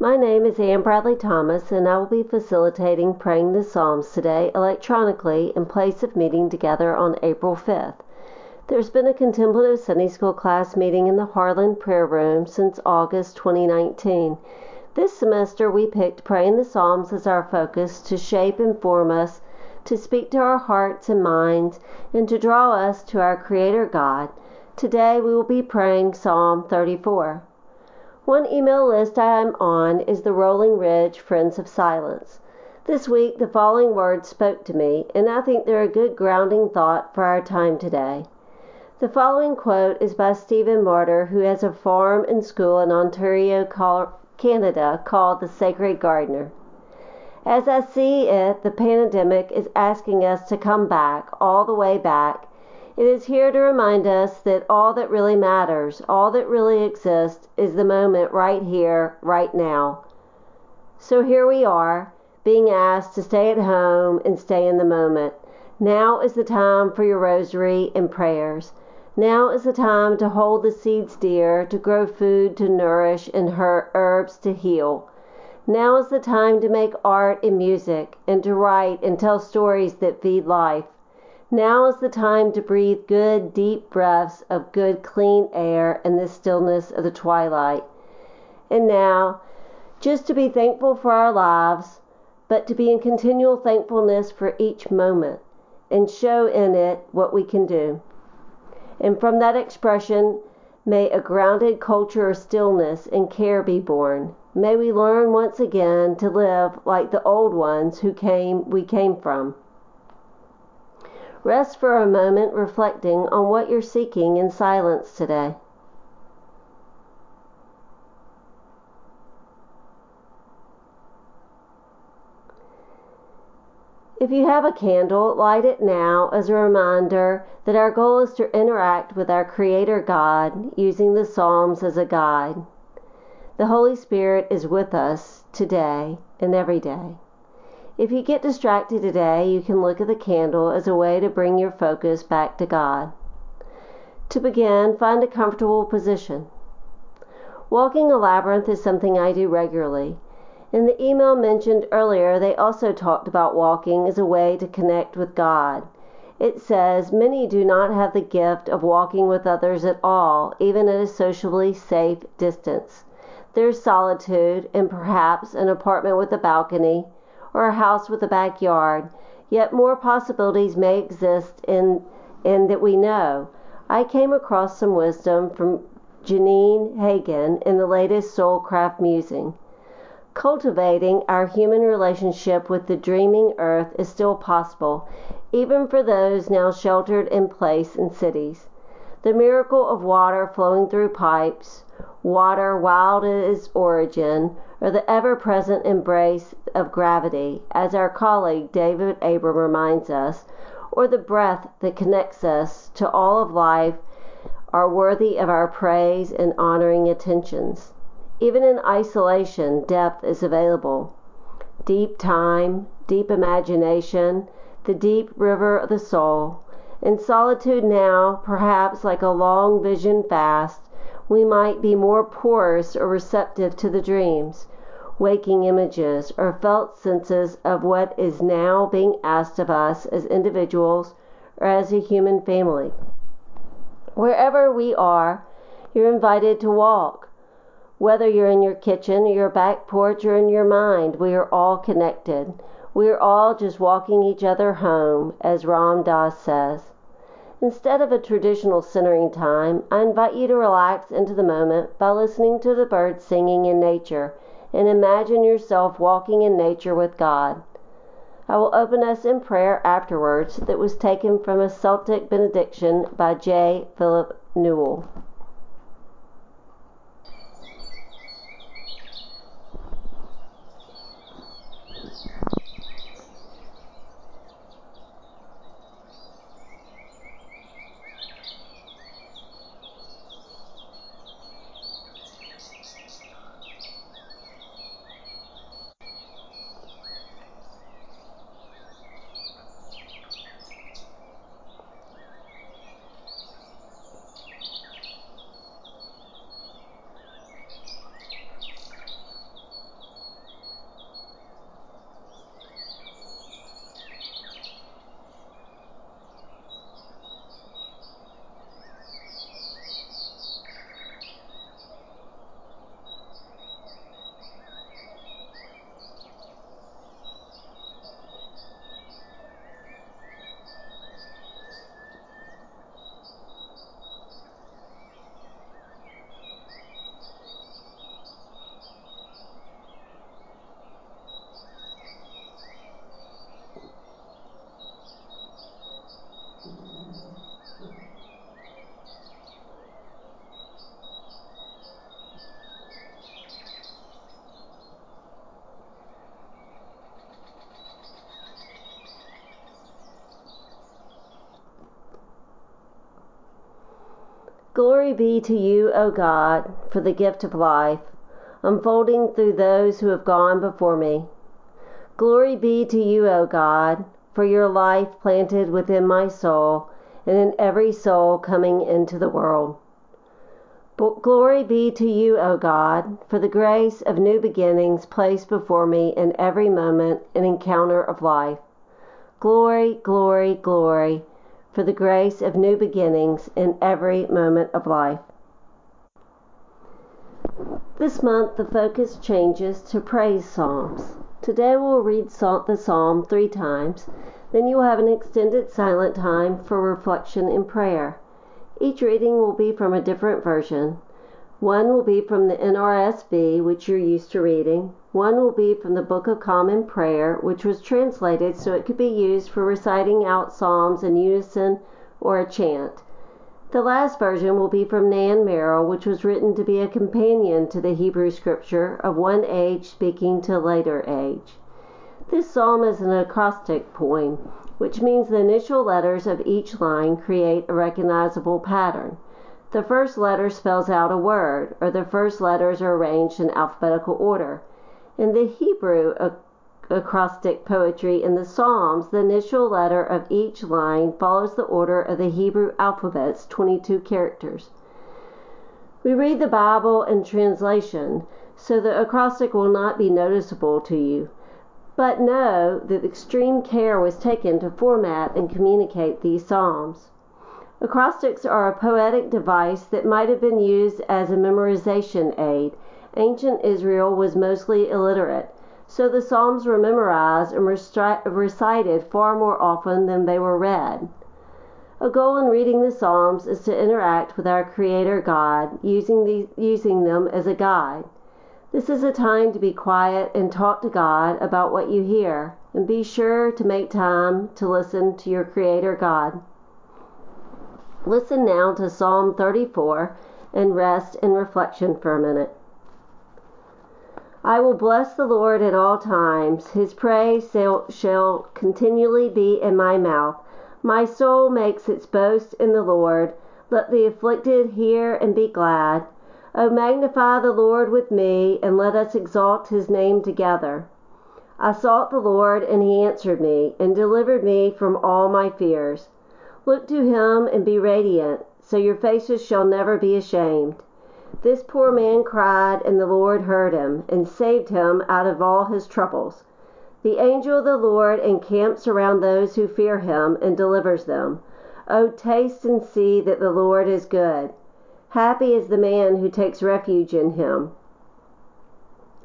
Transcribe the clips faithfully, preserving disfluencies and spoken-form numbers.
My name is Anne Bradley Thomas, and I will be facilitating Praying the Psalms today electronically in place of meeting together on April fifth. There's been a contemplative Sunday school class meeting in the Harlan Prayer Room since August twenty nineteen. This semester we picked Praying the Psalms as our focus to shape and form us, to speak to our hearts and minds, and to draw us to our Creator God. Today we will be praying Psalm thirty-four. One email list I am on is the Rolling Ridge Friends of Silence. This week, the following words spoke to me, and I think they're a good grounding thought for our time today. The following quote is by Stephen Martyr, who has a farm and school in Ontario, Canada, called the Sacred Gardener. As I see it, the pandemic is asking us to come back, all the way back. It is here to remind us that all that really matters, all that really exists, is the moment right here, right now. So here we are, being asked to stay at home and stay in the moment. Now is the time for your rosary and prayers. Now is the time to hold the seeds dear, to grow food to nourish and her- herbs to heal. Now is the time to make art and music, and to write and tell stories that feed life. Now is the time to breathe good, deep breaths of good, clean air in the stillness of the twilight. And now, just to be thankful for our lives, but to be in continual thankfulness for each moment, and show in it what we can do. And from that expression, may a grounded culture of stillness and care be born. May we learn once again to live like the old ones who came, we came from. Rest for a moment reflecting on what you're seeking in silence today. If you have a candle, light it now as a reminder that our goal is to interact with our Creator God using the Psalms as a guide. The Holy Spirit is with us today and every day. If you get distracted today, you can look at the candle as a way to bring your focus back to God. To begin, find a comfortable position. Walking a labyrinth is something I do regularly. In the email mentioned earlier, they also talked about walking as a way to connect with God. It says, many do not have the gift of walking with others at all, even at a socially safe distance. There's solitude and perhaps an apartment with a balcony, or a house with a backyard, yet more possibilities may exist in, in that we know. I came across some wisdom from Janine Hagen in the latest Soulcraft Musing. Cultivating our human relationship with the dreaming earth is still possible, even for those now sheltered in place in cities. The miracle of water flowing through pipes, water wild at its origin, or the ever-present embrace of gravity, as our colleague David Abram reminds us, or the breath that connects us to all of life, are worthy of our praise and honoring attentions. Even in isolation, depth is available. Deep time, deep imagination, the deep river of the soul. In solitude now, perhaps like a long vision fast, we might be more porous or receptive to the dreams, waking images, or felt senses of what is now being asked of us as individuals or as a human family. Wherever we are, you're invited to walk. Whether you're in your kitchen, or your back porch, or in your mind, we are all connected. We are all just walking each other home, as Ram Dass says. Instead of a traditional centering time, I invite you to relax into the moment by listening to the birds singing in nature and imagine yourself walking in nature with God. I will open us in prayer afterwards that was taken from a Celtic benediction by J. Philip Newell. Glory be to you, O God, for the gift of life, unfolding through those who have gone before me. Glory be to you, O God, for your life planted within my soul and in every soul coming into the world. But glory be to you, O God, for the grace of new beginnings placed before me in every moment and encounter of life. Glory, glory, glory, for the grace of new beginnings in every moment of life. This month the focus changes to praise psalms. Today we'll read the psalm three times, then you will have an extended silent time for reflection and prayer. Each reading will be from a different version. One will be from the N R S V, which you're used to reading. One will be from the Book of Common Prayer, which was translated so it could be used for reciting out psalms in unison or a chant. The last version will be from Nan Merrill, which was written to be a companion to the Hebrew scripture of one age speaking to later age. This psalm is an acrostic poem, which means the initial letters of each line create a recognizable pattern. The first letter spells out a word, or the first letters are arranged in alphabetical order. In the Hebrew ac- acrostic poetry in the Psalms, the initial letter of each line follows the order of the Hebrew alphabet's twenty-two characters. We read the Bible in translation, so the acrostic will not be noticeable to you. But know that extreme care was taken to format and communicate these psalms. Acrostics are a poetic device that might have been used as a memorization aid. Ancient Israel was mostly illiterate, so the psalms were memorized and restri- recited far more often than they were read. A goal in reading the psalms is to interact with our Creator God, using, the, using them as a guide. This is a time to be quiet and talk to God about what you hear, and be sure to make time to listen to your Creator God. Listen now to Psalm thirty-four and rest in reflection for a minute. I will bless the Lord at all times. His praise shall continually be in my mouth. My soul makes its boast in the Lord. Let the afflicted hear and be glad. O magnify the Lord with me, and let us exalt his name together. I sought the Lord, and he answered me, and delivered me from all my fears. Look to him and be radiant, so your faces shall never be ashamed. This poor man cried, and the Lord heard him, and saved him out of all his troubles. The angel of the Lord encamps around those who fear him, and delivers them. O taste and see that the Lord is good. Happy is the man who takes refuge in him.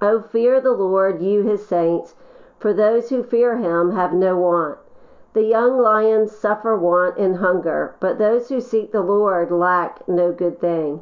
O fear the Lord, you his saints, for those who fear him have no want. The young lions suffer want and hunger, but those who seek the Lord lack no good thing.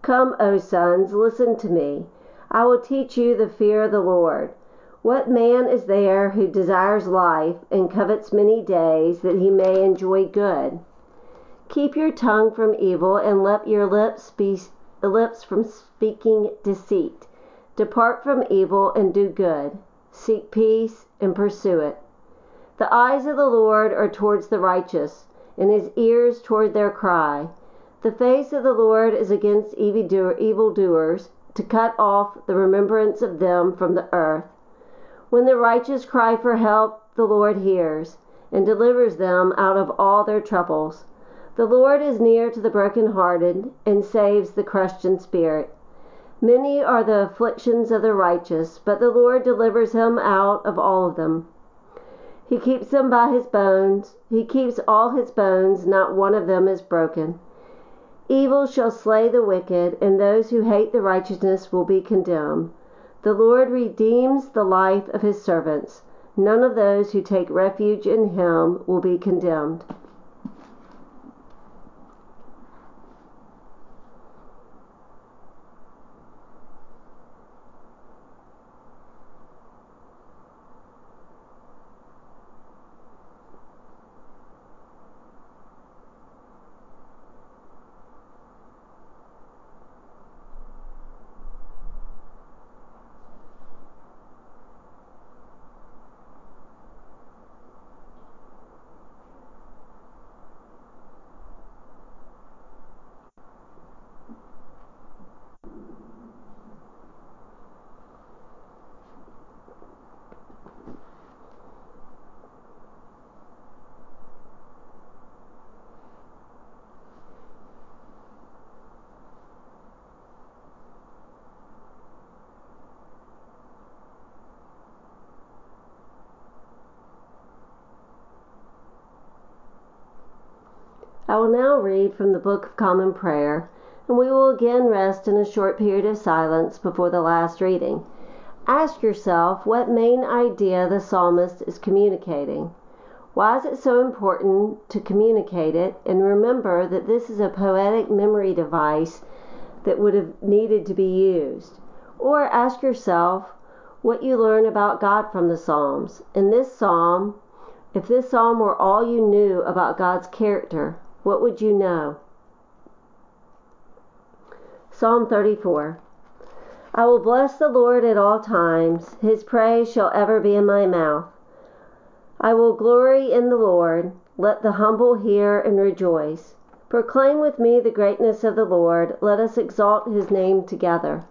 Come, O sons, listen to me. I will teach you the fear of the Lord. What man is there who desires life and covets many days that he may enjoy good? Keep your tongue from evil, and let your lips be lips from speaking deceit. Depart from evil and do good. Seek peace and pursue it. The eyes of the Lord are towards the righteous, and his ears toward their cry. The face of the Lord is against evildoers, to cut off the remembrance of them from the earth. When the righteous cry for help, the Lord hears, and delivers them out of all their troubles. The Lord is near to the brokenhearted, and saves the crushed in spirit. Many are the afflictions of the righteous, but the Lord delivers him out of all of them. He keeps them by his bones. He keeps all his bones, not one of them is broken. Evil shall slay the wicked, and those who hate the righteousness will be condemned. The Lord redeems the life of his servants. None of those who take refuge in him will be condemned. I will now read from the Book of Common Prayer, and we will again rest in a short period of silence before the last reading. Ask yourself what main idea the psalmist is communicating. Why is it so important to communicate it? And remember that this is a poetic memory device that would have needed to be used. Or ask yourself what you learn about God from the Psalms. In this psalm, if this psalm were all you knew about God's character, what would you know? Psalm thirty-four. I will bless the Lord at all times. His praise shall ever be in my mouth. I will glory in the Lord. Let the humble hear and rejoice. Proclaim with me the greatness of the Lord. Let us exalt his name together.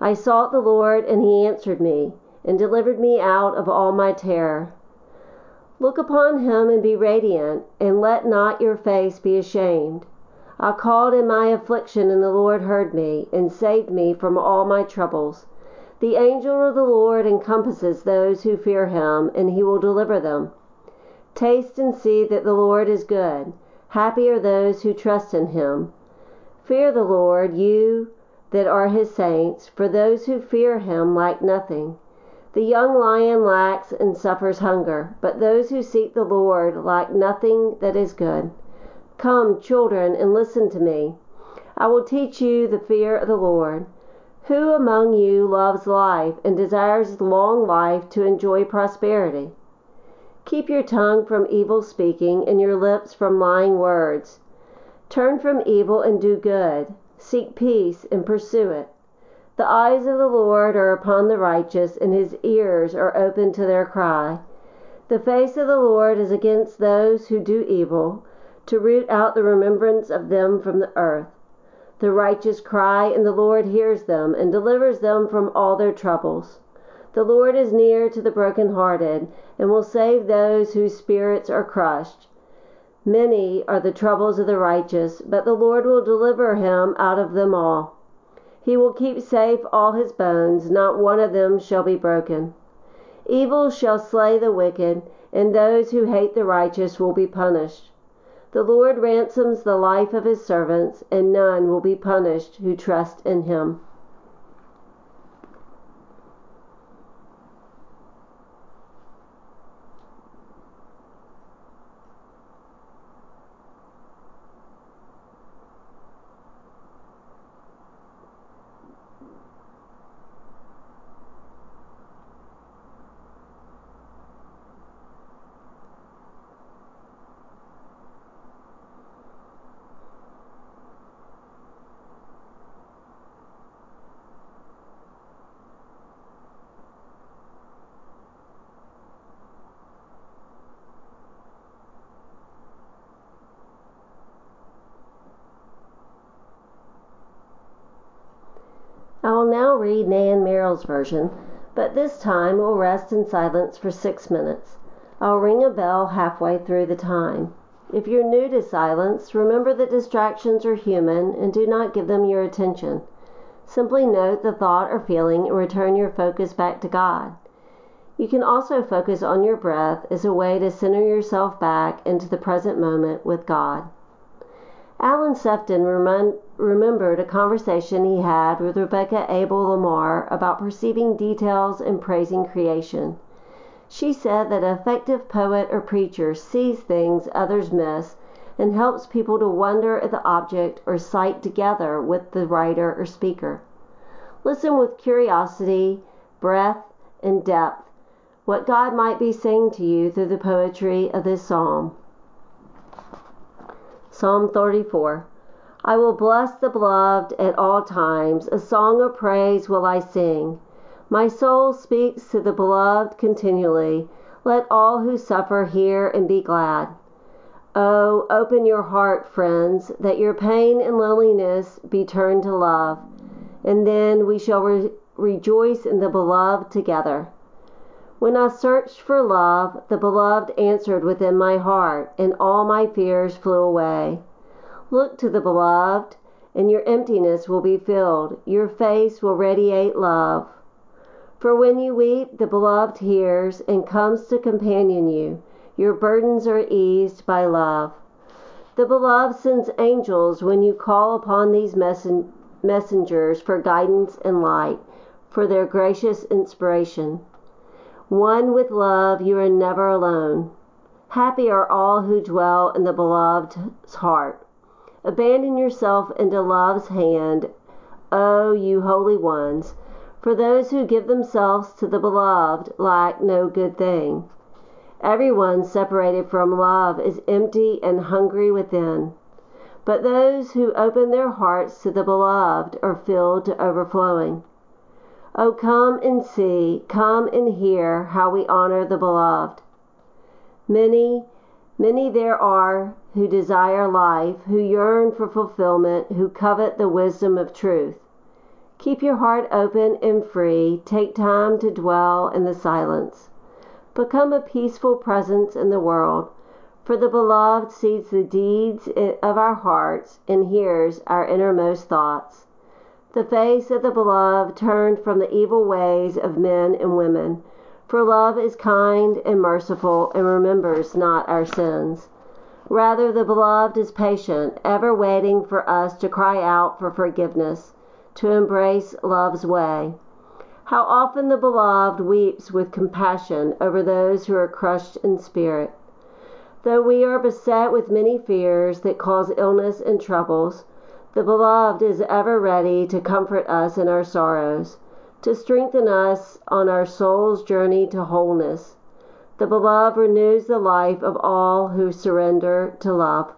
I sought the Lord, and he answered me, and delivered me out of all my terror. Look upon him and be radiant, and let not your face be ashamed. I called in my affliction, and the Lord heard me, and saved me from all my troubles. The angel of the Lord encompasses those who fear him, and he will deliver them. Taste and see that the Lord is good. Happy are those who trust in him. Fear the Lord, you that are his saints, for those who fear him lack nothing. The young lion lacks and suffers hunger, but those who seek the Lord lack nothing that is good. Come, children, and listen to me. I will teach you the fear of the Lord. Who among you loves life and desires long life to enjoy prosperity? Keep your tongue from evil speaking and your lips from lying words. Turn from evil and do good. Seek peace and pursue it. The eyes of the Lord are upon the righteous, and his ears are open to their cry. The face of the Lord is against those who do evil, to root out the remembrance of them from the earth. The righteous cry, and the Lord hears them, and delivers them from all their troubles. The Lord is near to the brokenhearted, and will save those whose spirits are crushed. Many are the troubles of the righteous, but the Lord will deliver him out of them all. He will keep safe all his bones, not one of them shall be broken. Evil shall slay the wicked, and those who hate the righteous will be punished. The Lord ransoms the life of his servants, and none will be punished who trust in him. I will now read Nan Merrill's version, but this time we'll rest in silence for six minutes. I'll ring a bell halfway through the time. If you're new to silence, remember that distractions are human and do not give them your attention. Simply note the thought or feeling and return your focus back to God. You can also focus on your breath as a way to center yourself back into the present moment with God. Alan Sefton remind, remembered a conversation he had with Rebecca Abel Lamar about perceiving details and praising creation. She said that an effective poet or preacher sees things others miss and helps people to wonder at the object or sight together with the writer or speaker. Listen with curiosity, breadth, and depth what God might be saying to you through the poetry of this psalm. Psalm thirty-four. I will bless the beloved at all times. A song of praise will I sing. My soul speaks to the beloved continually. Let all who suffer hear and be glad. Oh, open your heart, friends, that your pain and loneliness be turned to love. And then we shall re- rejoice in the beloved together. When I searched for love, the beloved answered within my heart, and all my fears flew away. Look to the beloved, and your emptiness will be filled. Your face will radiate love. For when you weep, the beloved hears and comes to companion you. Your burdens are eased by love. The Beloved sends angels when you call upon these messen- messengers for guidance and light, for their gracious inspiration. One with love, you are never alone. Happy are all who dwell in the Beloved's heart. Abandon yourself into love's hand, O you holy ones, for those who give themselves to the Beloved lack no good thing. Everyone separated from love is empty and hungry within, but those who open their hearts to the Beloved are filled to overflowing. Oh, come and see, come and hear how we honor the Beloved. Many, many there are who desire life, who yearn for fulfillment, who covet the wisdom of truth. Keep your heart open and free. Take time to dwell in the silence. Become a peaceful presence in the world, for the Beloved sees the deeds of our hearts and hears our innermost thoughts. The face of the Beloved turned from the evil ways of men and women, for love is kind and merciful and remembers not our sins. Rather, the Beloved is patient, ever waiting for us to cry out for forgiveness, to embrace love's way. How often the Beloved weeps with compassion over those who are crushed in spirit. Though we are beset with many fears that cause illness and troubles, the Beloved is ever ready to comfort us in our sorrows, to strengthen us on our soul's journey to wholeness. The Beloved renews the life of all who surrender to love.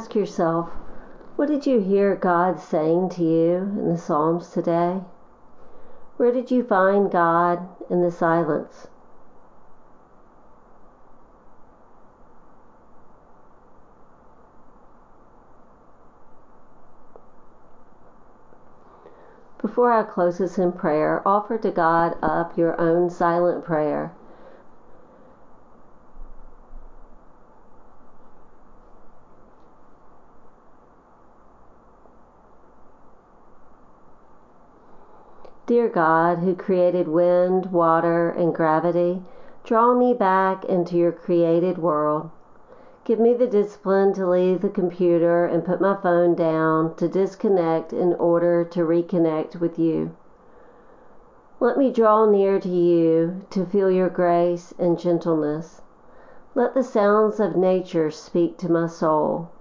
ask yourself, what did you hear God saying to you in the Psalms today? Where did you find God in the silence? Before I close this in prayer, offer to God up your own silent prayer. Dear God, who created wind, water, and gravity, draw me back into your created world. Give me the discipline to leave the computer and put my phone down, to disconnect in order to reconnect with you. Let me draw near to you to feel your grace and gentleness. Let the sounds of nature speak to my soul.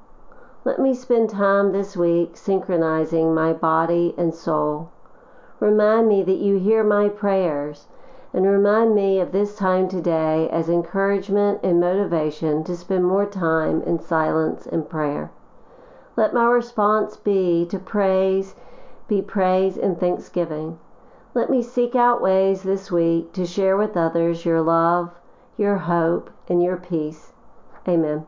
Let me spend time this week synchronizing my body and soul. Remind me that you hear my prayers, and remind me of this time today as encouragement and motivation to spend more time in silence and prayer. Let my response be to praise, be praise and thanksgiving. Let me seek out ways this week to share with others your love, your hope, and your peace. Amen.